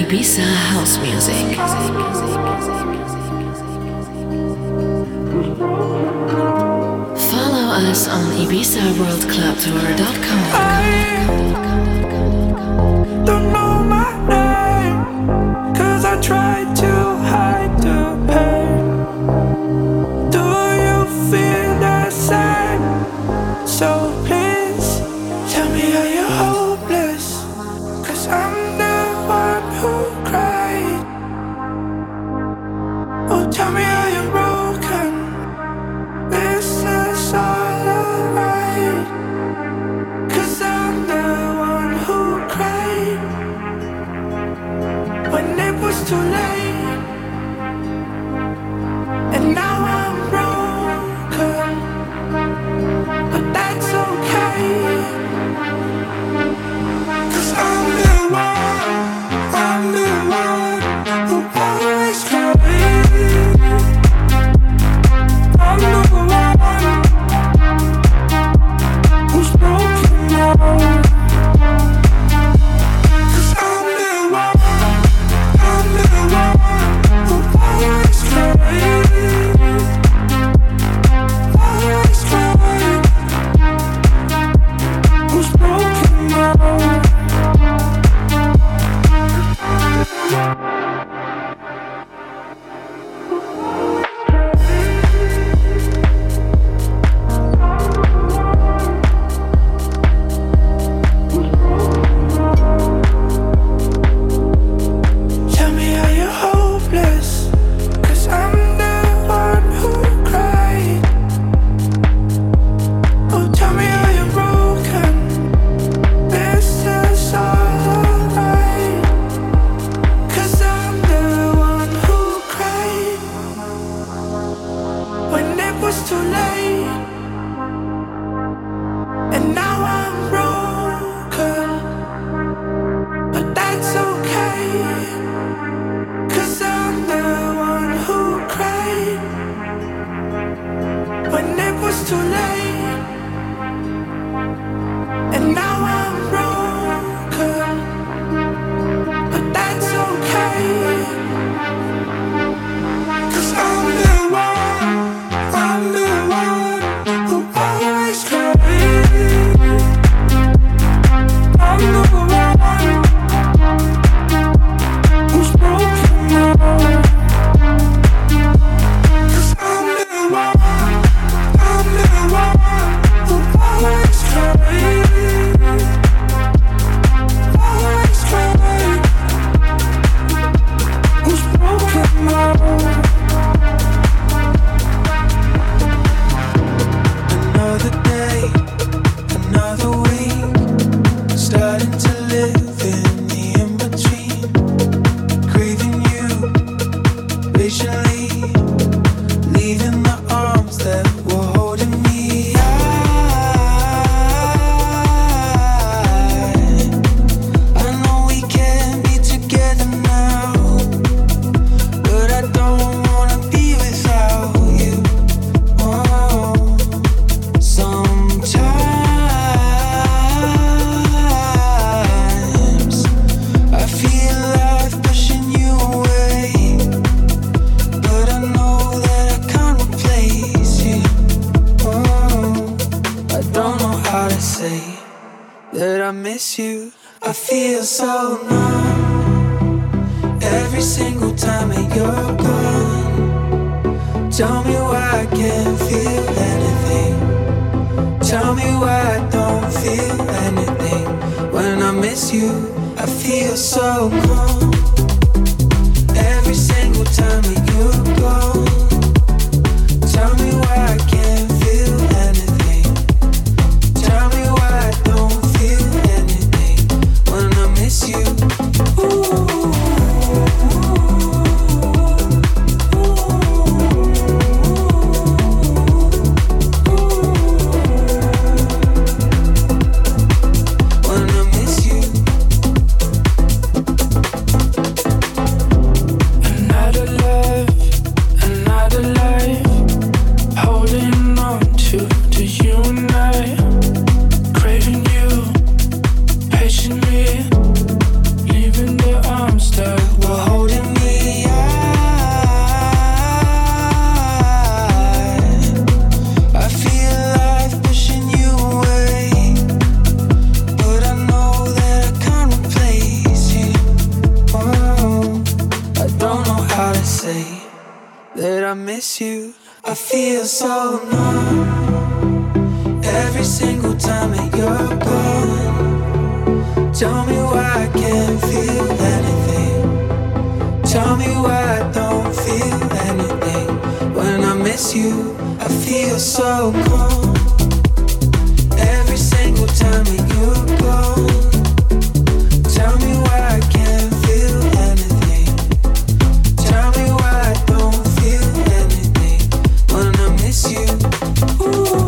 Ibiza house music. Follow us on ibizaworldclubtour.com. I don't know my name, 'cause I tried to hide the pain. Do you feel the same? So please tell me, are you hopeless? 'Cause I'm tell me, are you broken? This is all alright, 'cause I'm the one who cried when it was too late. And now I'm broken, but that's okay, 'cause I'm the one who always cried. but I miss you. I feel so numb every single time that you're gone. Tell me why I can't feel anything. Tell me why I don't feel anything. When I miss you, I feel so cold. Every single time that you're gone. Tell me why I can't feel anything. Tell me why I don't feel anything. When I miss you, ooh.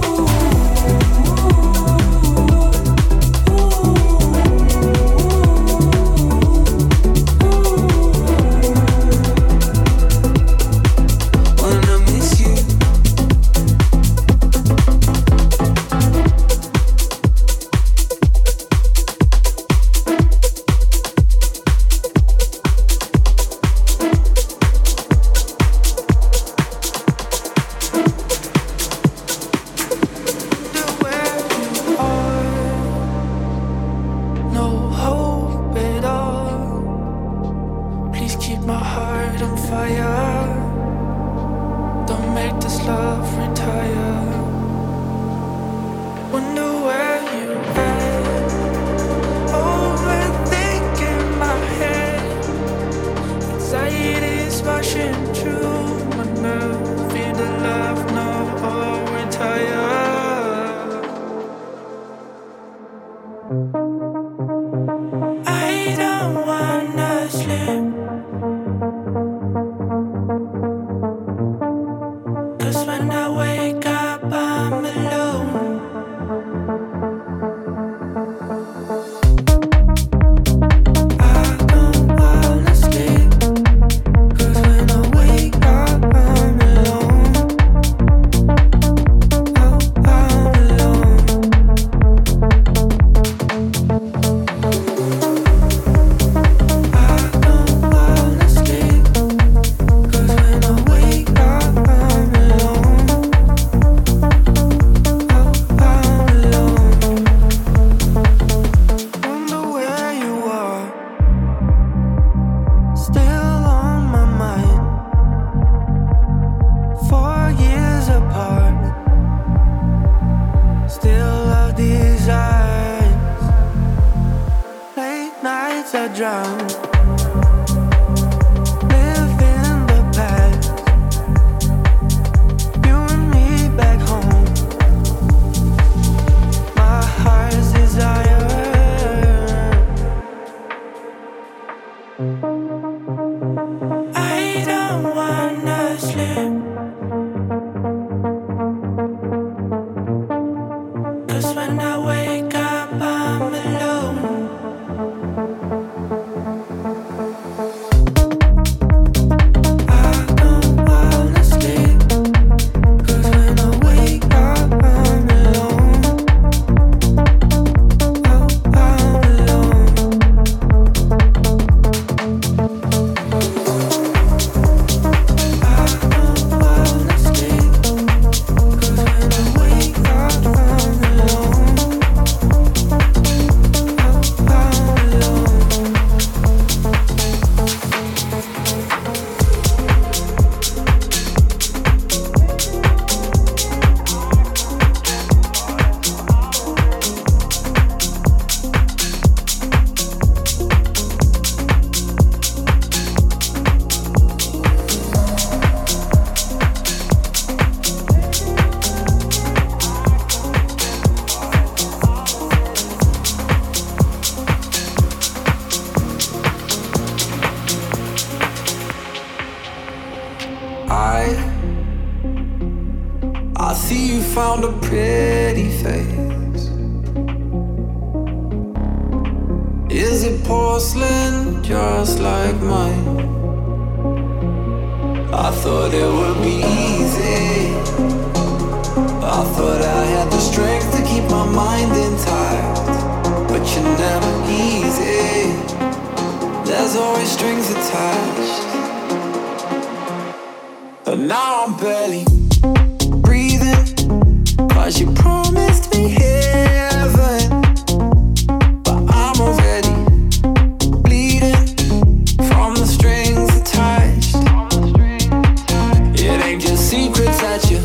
secrets that you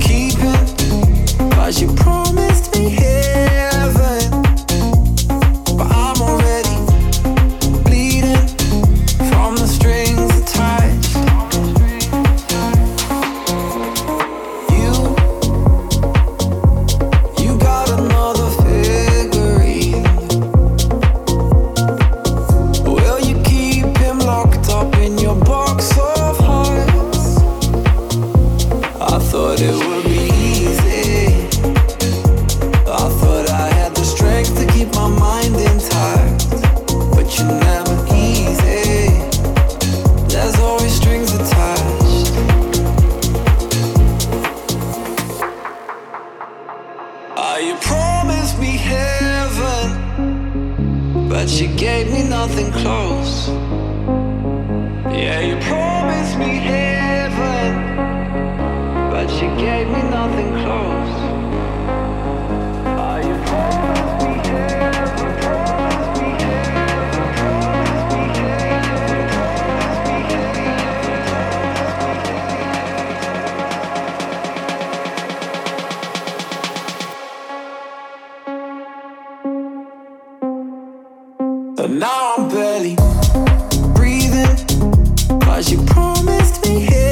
keep it, cause you promised me heaven, but I'm already bleeding from the strings attached. You got another figurine. Will you keep him locked up in your box of hearts? I thought it would be easy. I thought I had the strength to keep my mind intact, but you're never easy. There's always strings attached. You promised me heaven, but you gave me nothing close. Yeah, you promised me heaven, but she gave me nothing close. Are you promised me heaven? Promised me heaven? Promised me heaven? Promised me heaven? Promised me heaven? And now I'm barely breathing, 'cause you promised me heaven.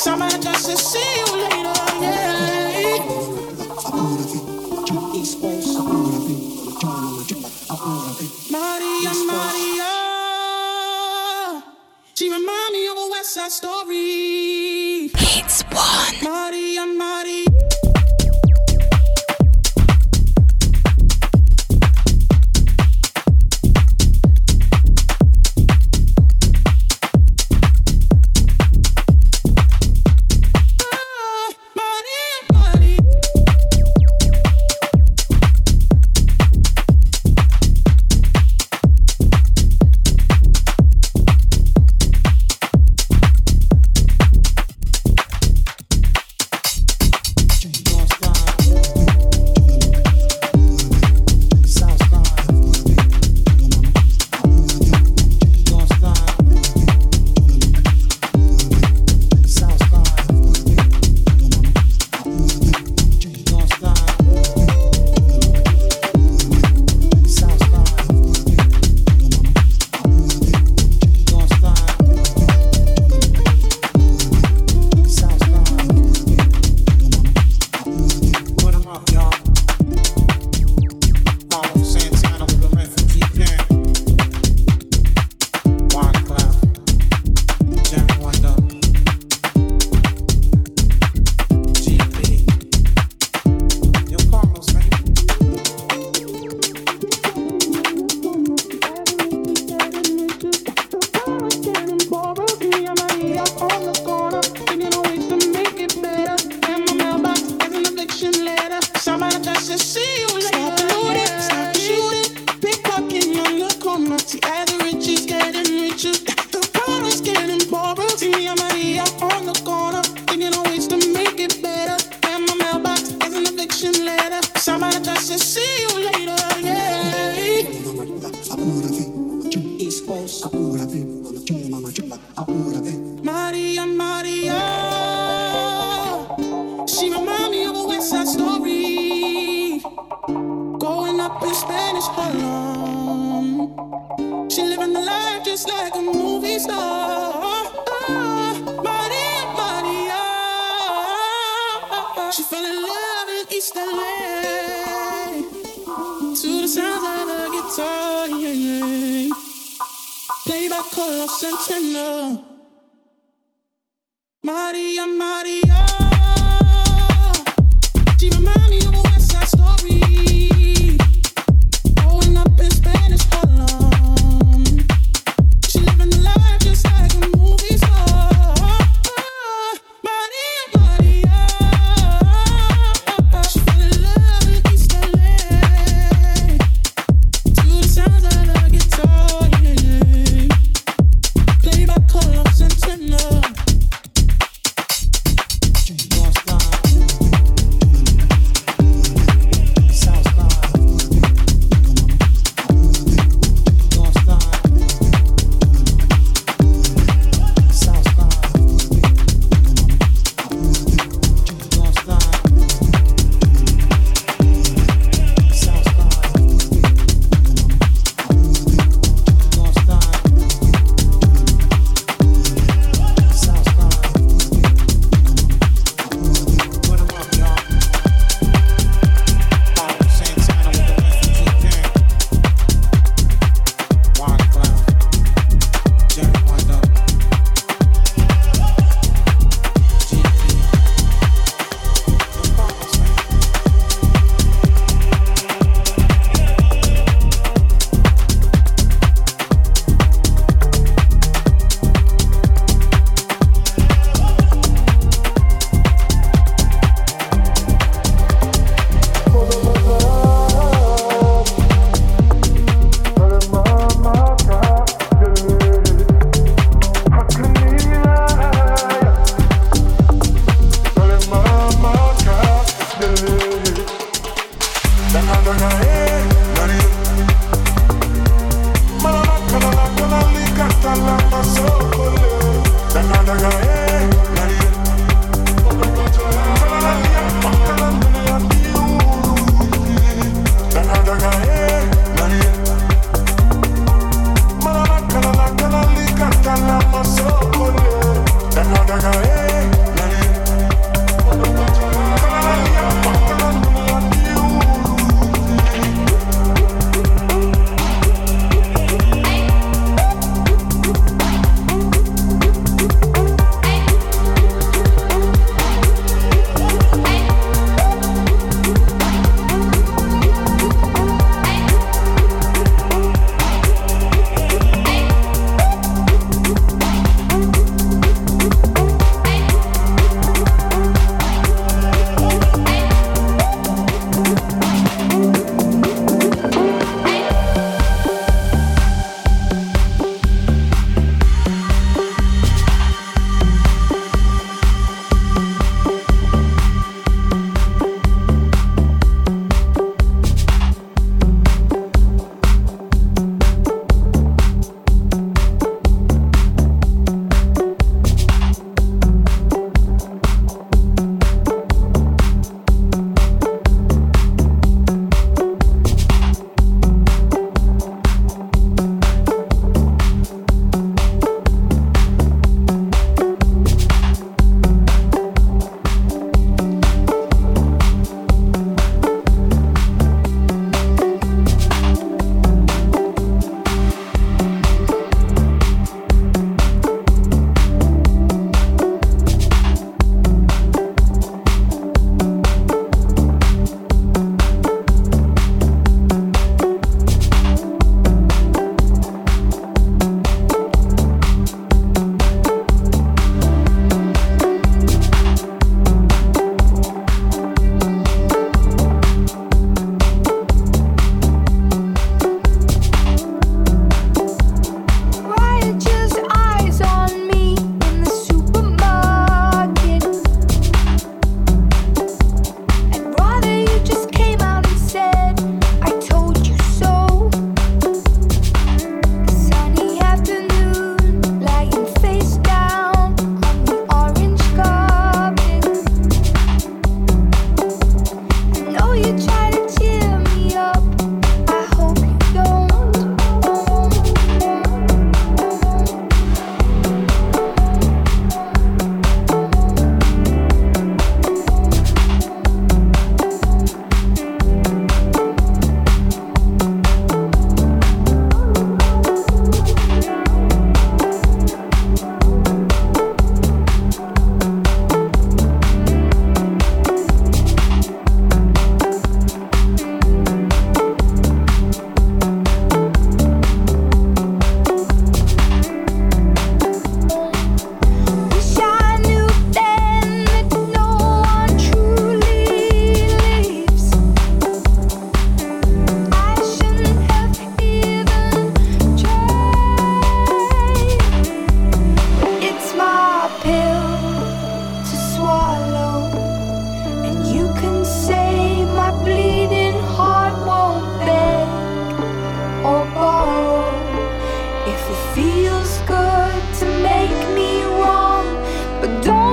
Summer just to see you later, yeah. Maria, Maria, she remind me of a West Side Story. It's one. Maria, Maria.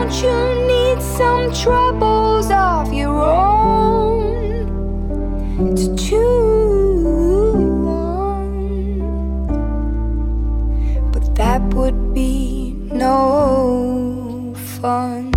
Don't you need some troubles of your own to chew on? But that would be no fun.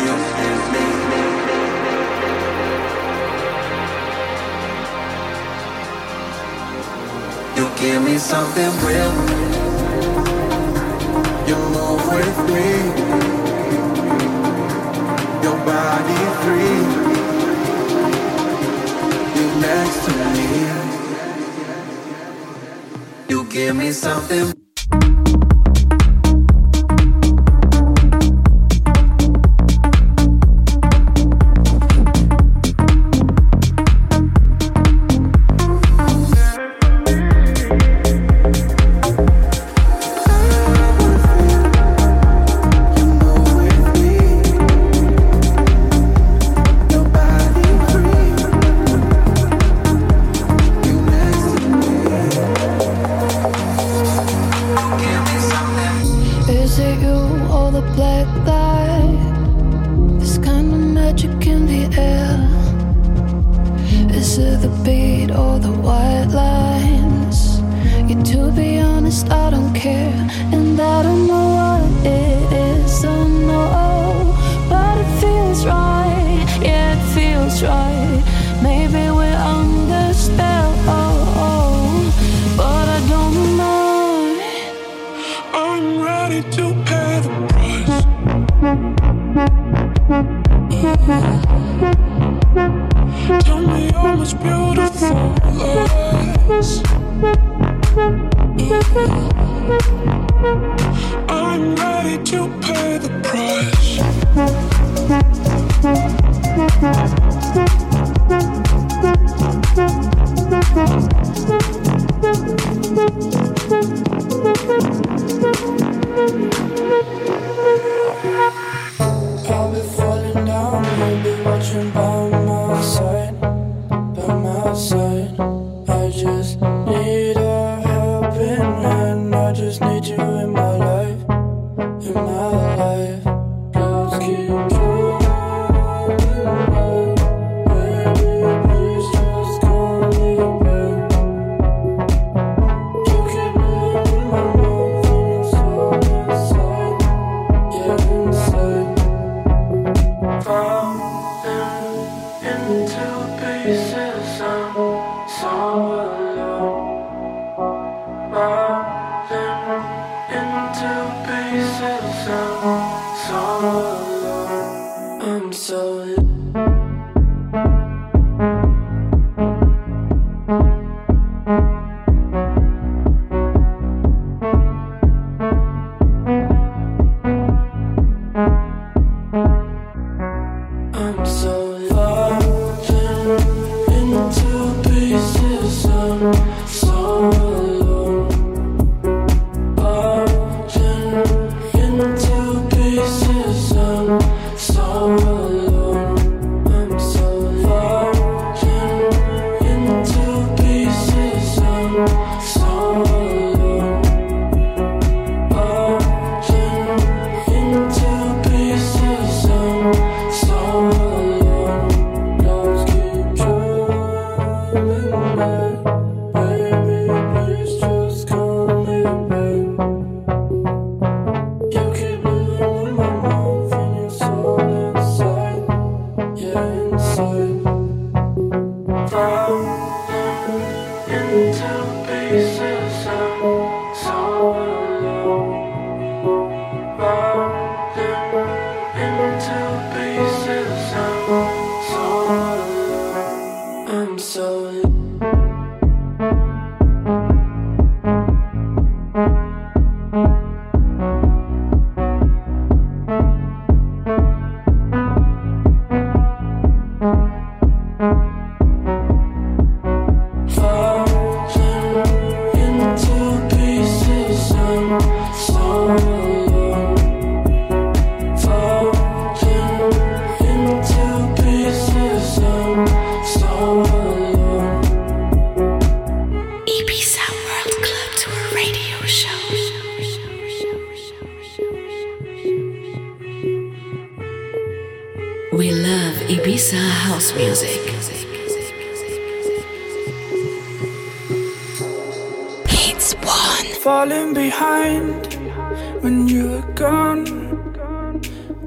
You give me something real. You move with me. Your body free. You're next to me. You give me something.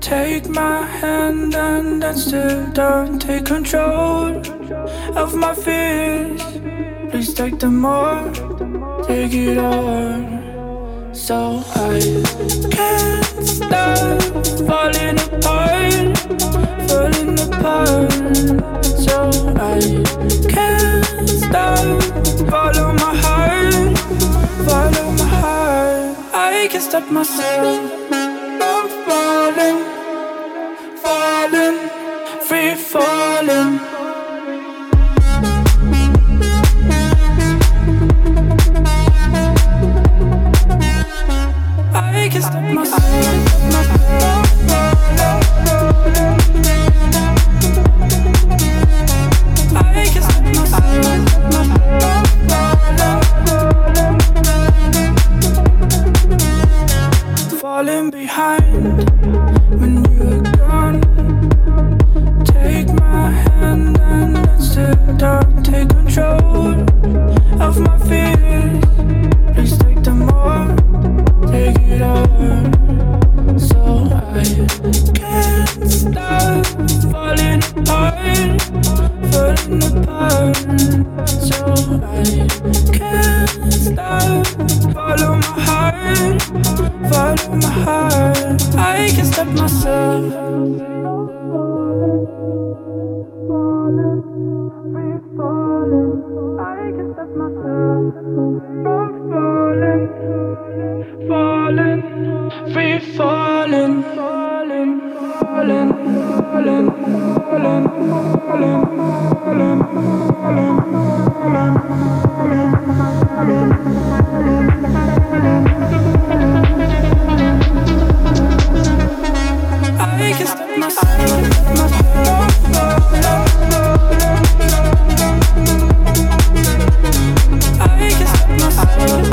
Take my hand and dance till dawn. Take control of my fears. Please take them all, take it all. So I can't stop falling apart, falling apart. So I can't stop, follow my heart, follow my heart. I can't stop myself, I'm falling, falling, free falling. I can't stop myself. Falling behind when you're gone. Take my hand and let's sit down. Take control of my fears. Please take them all, take it all. So I can't stop falling apart, falling apart. So I can't stop, follow my heart, follow my heart. I can't stop myself. Falling, free falling. I can't stop myself. I'm falling, falling, free falling, falling, falling, falling, falling, falling, falling, falling, falling, falling, falling, falling. I can stop myself. I can stop myself. I can stop myself.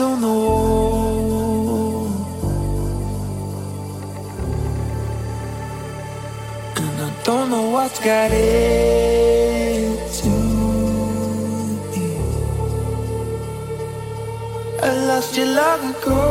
On the wall, and I don't know what's got into me. I lost you long ago.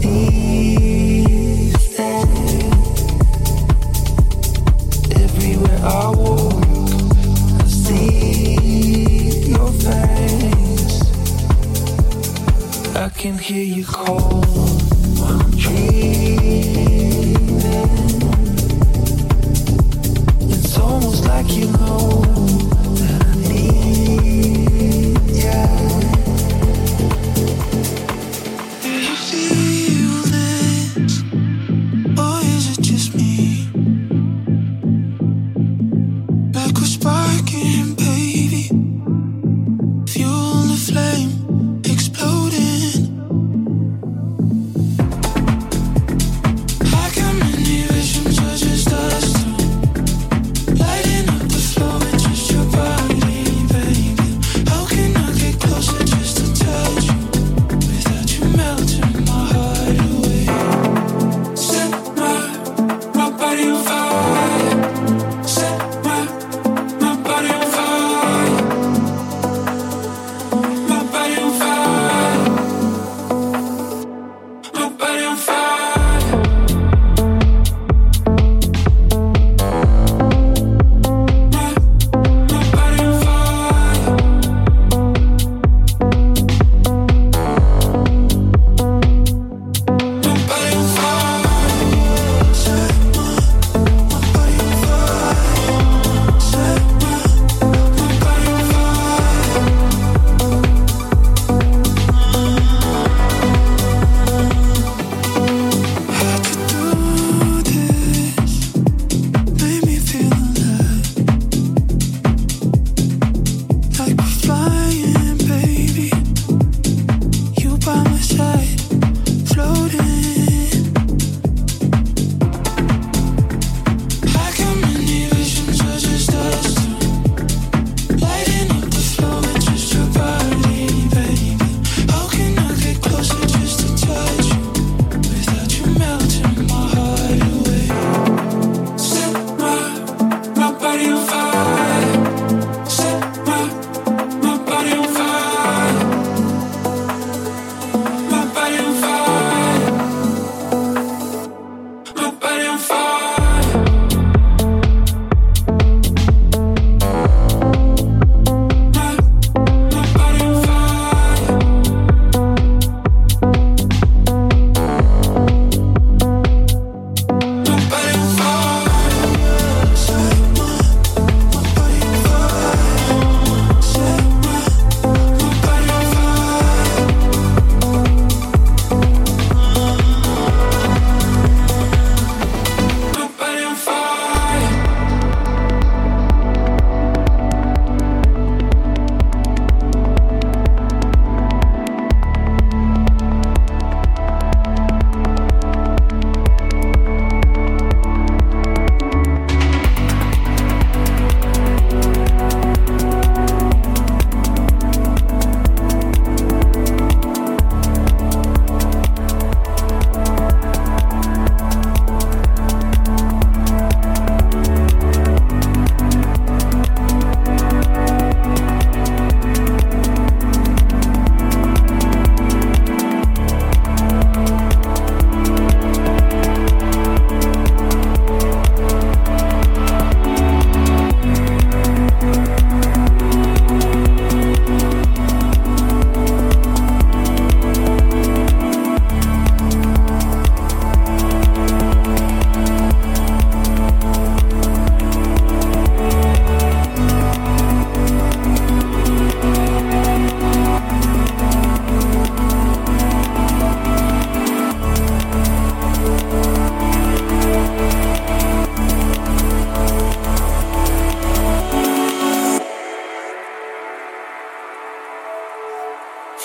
These days,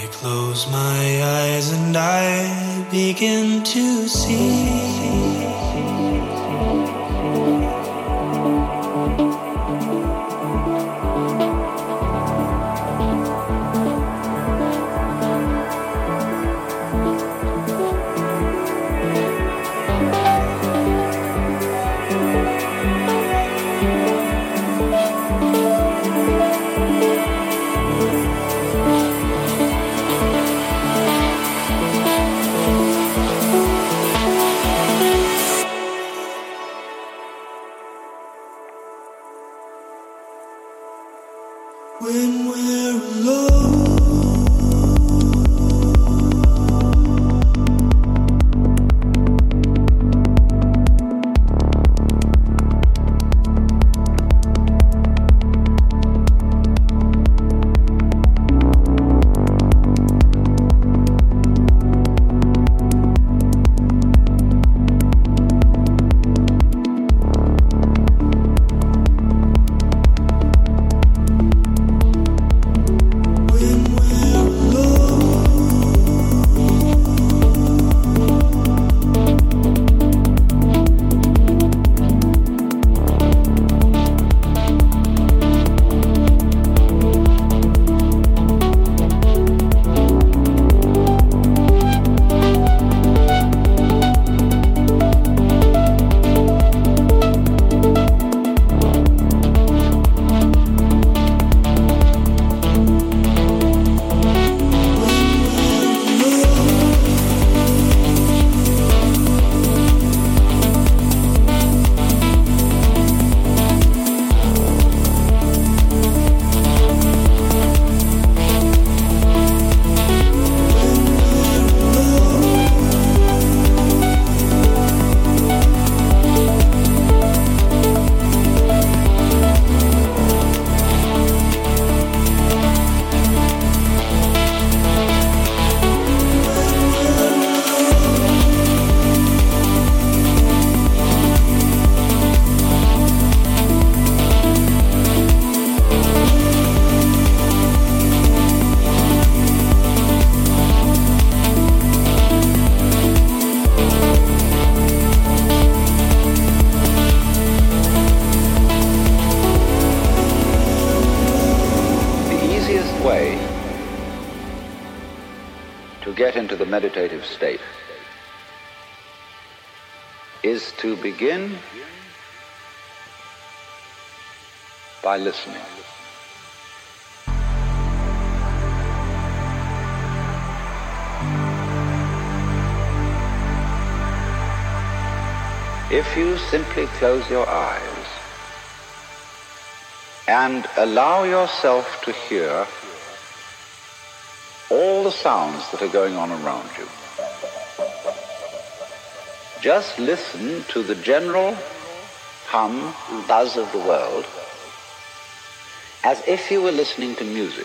I close my eyes and I begin to see. to get into the meditative state is to begin by listening. If you simply close your eyes and allow yourself to hear all the sounds that are going on around you, just listen to the general hum and buzz of the world as if you were listening to music.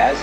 As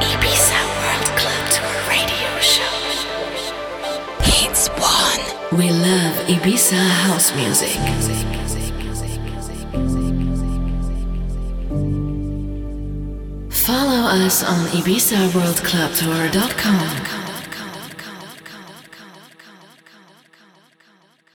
Ibiza World Club Tour Radio Show. It's one. We love Ibiza house music. Follow us on ibizaworldclubtour.com.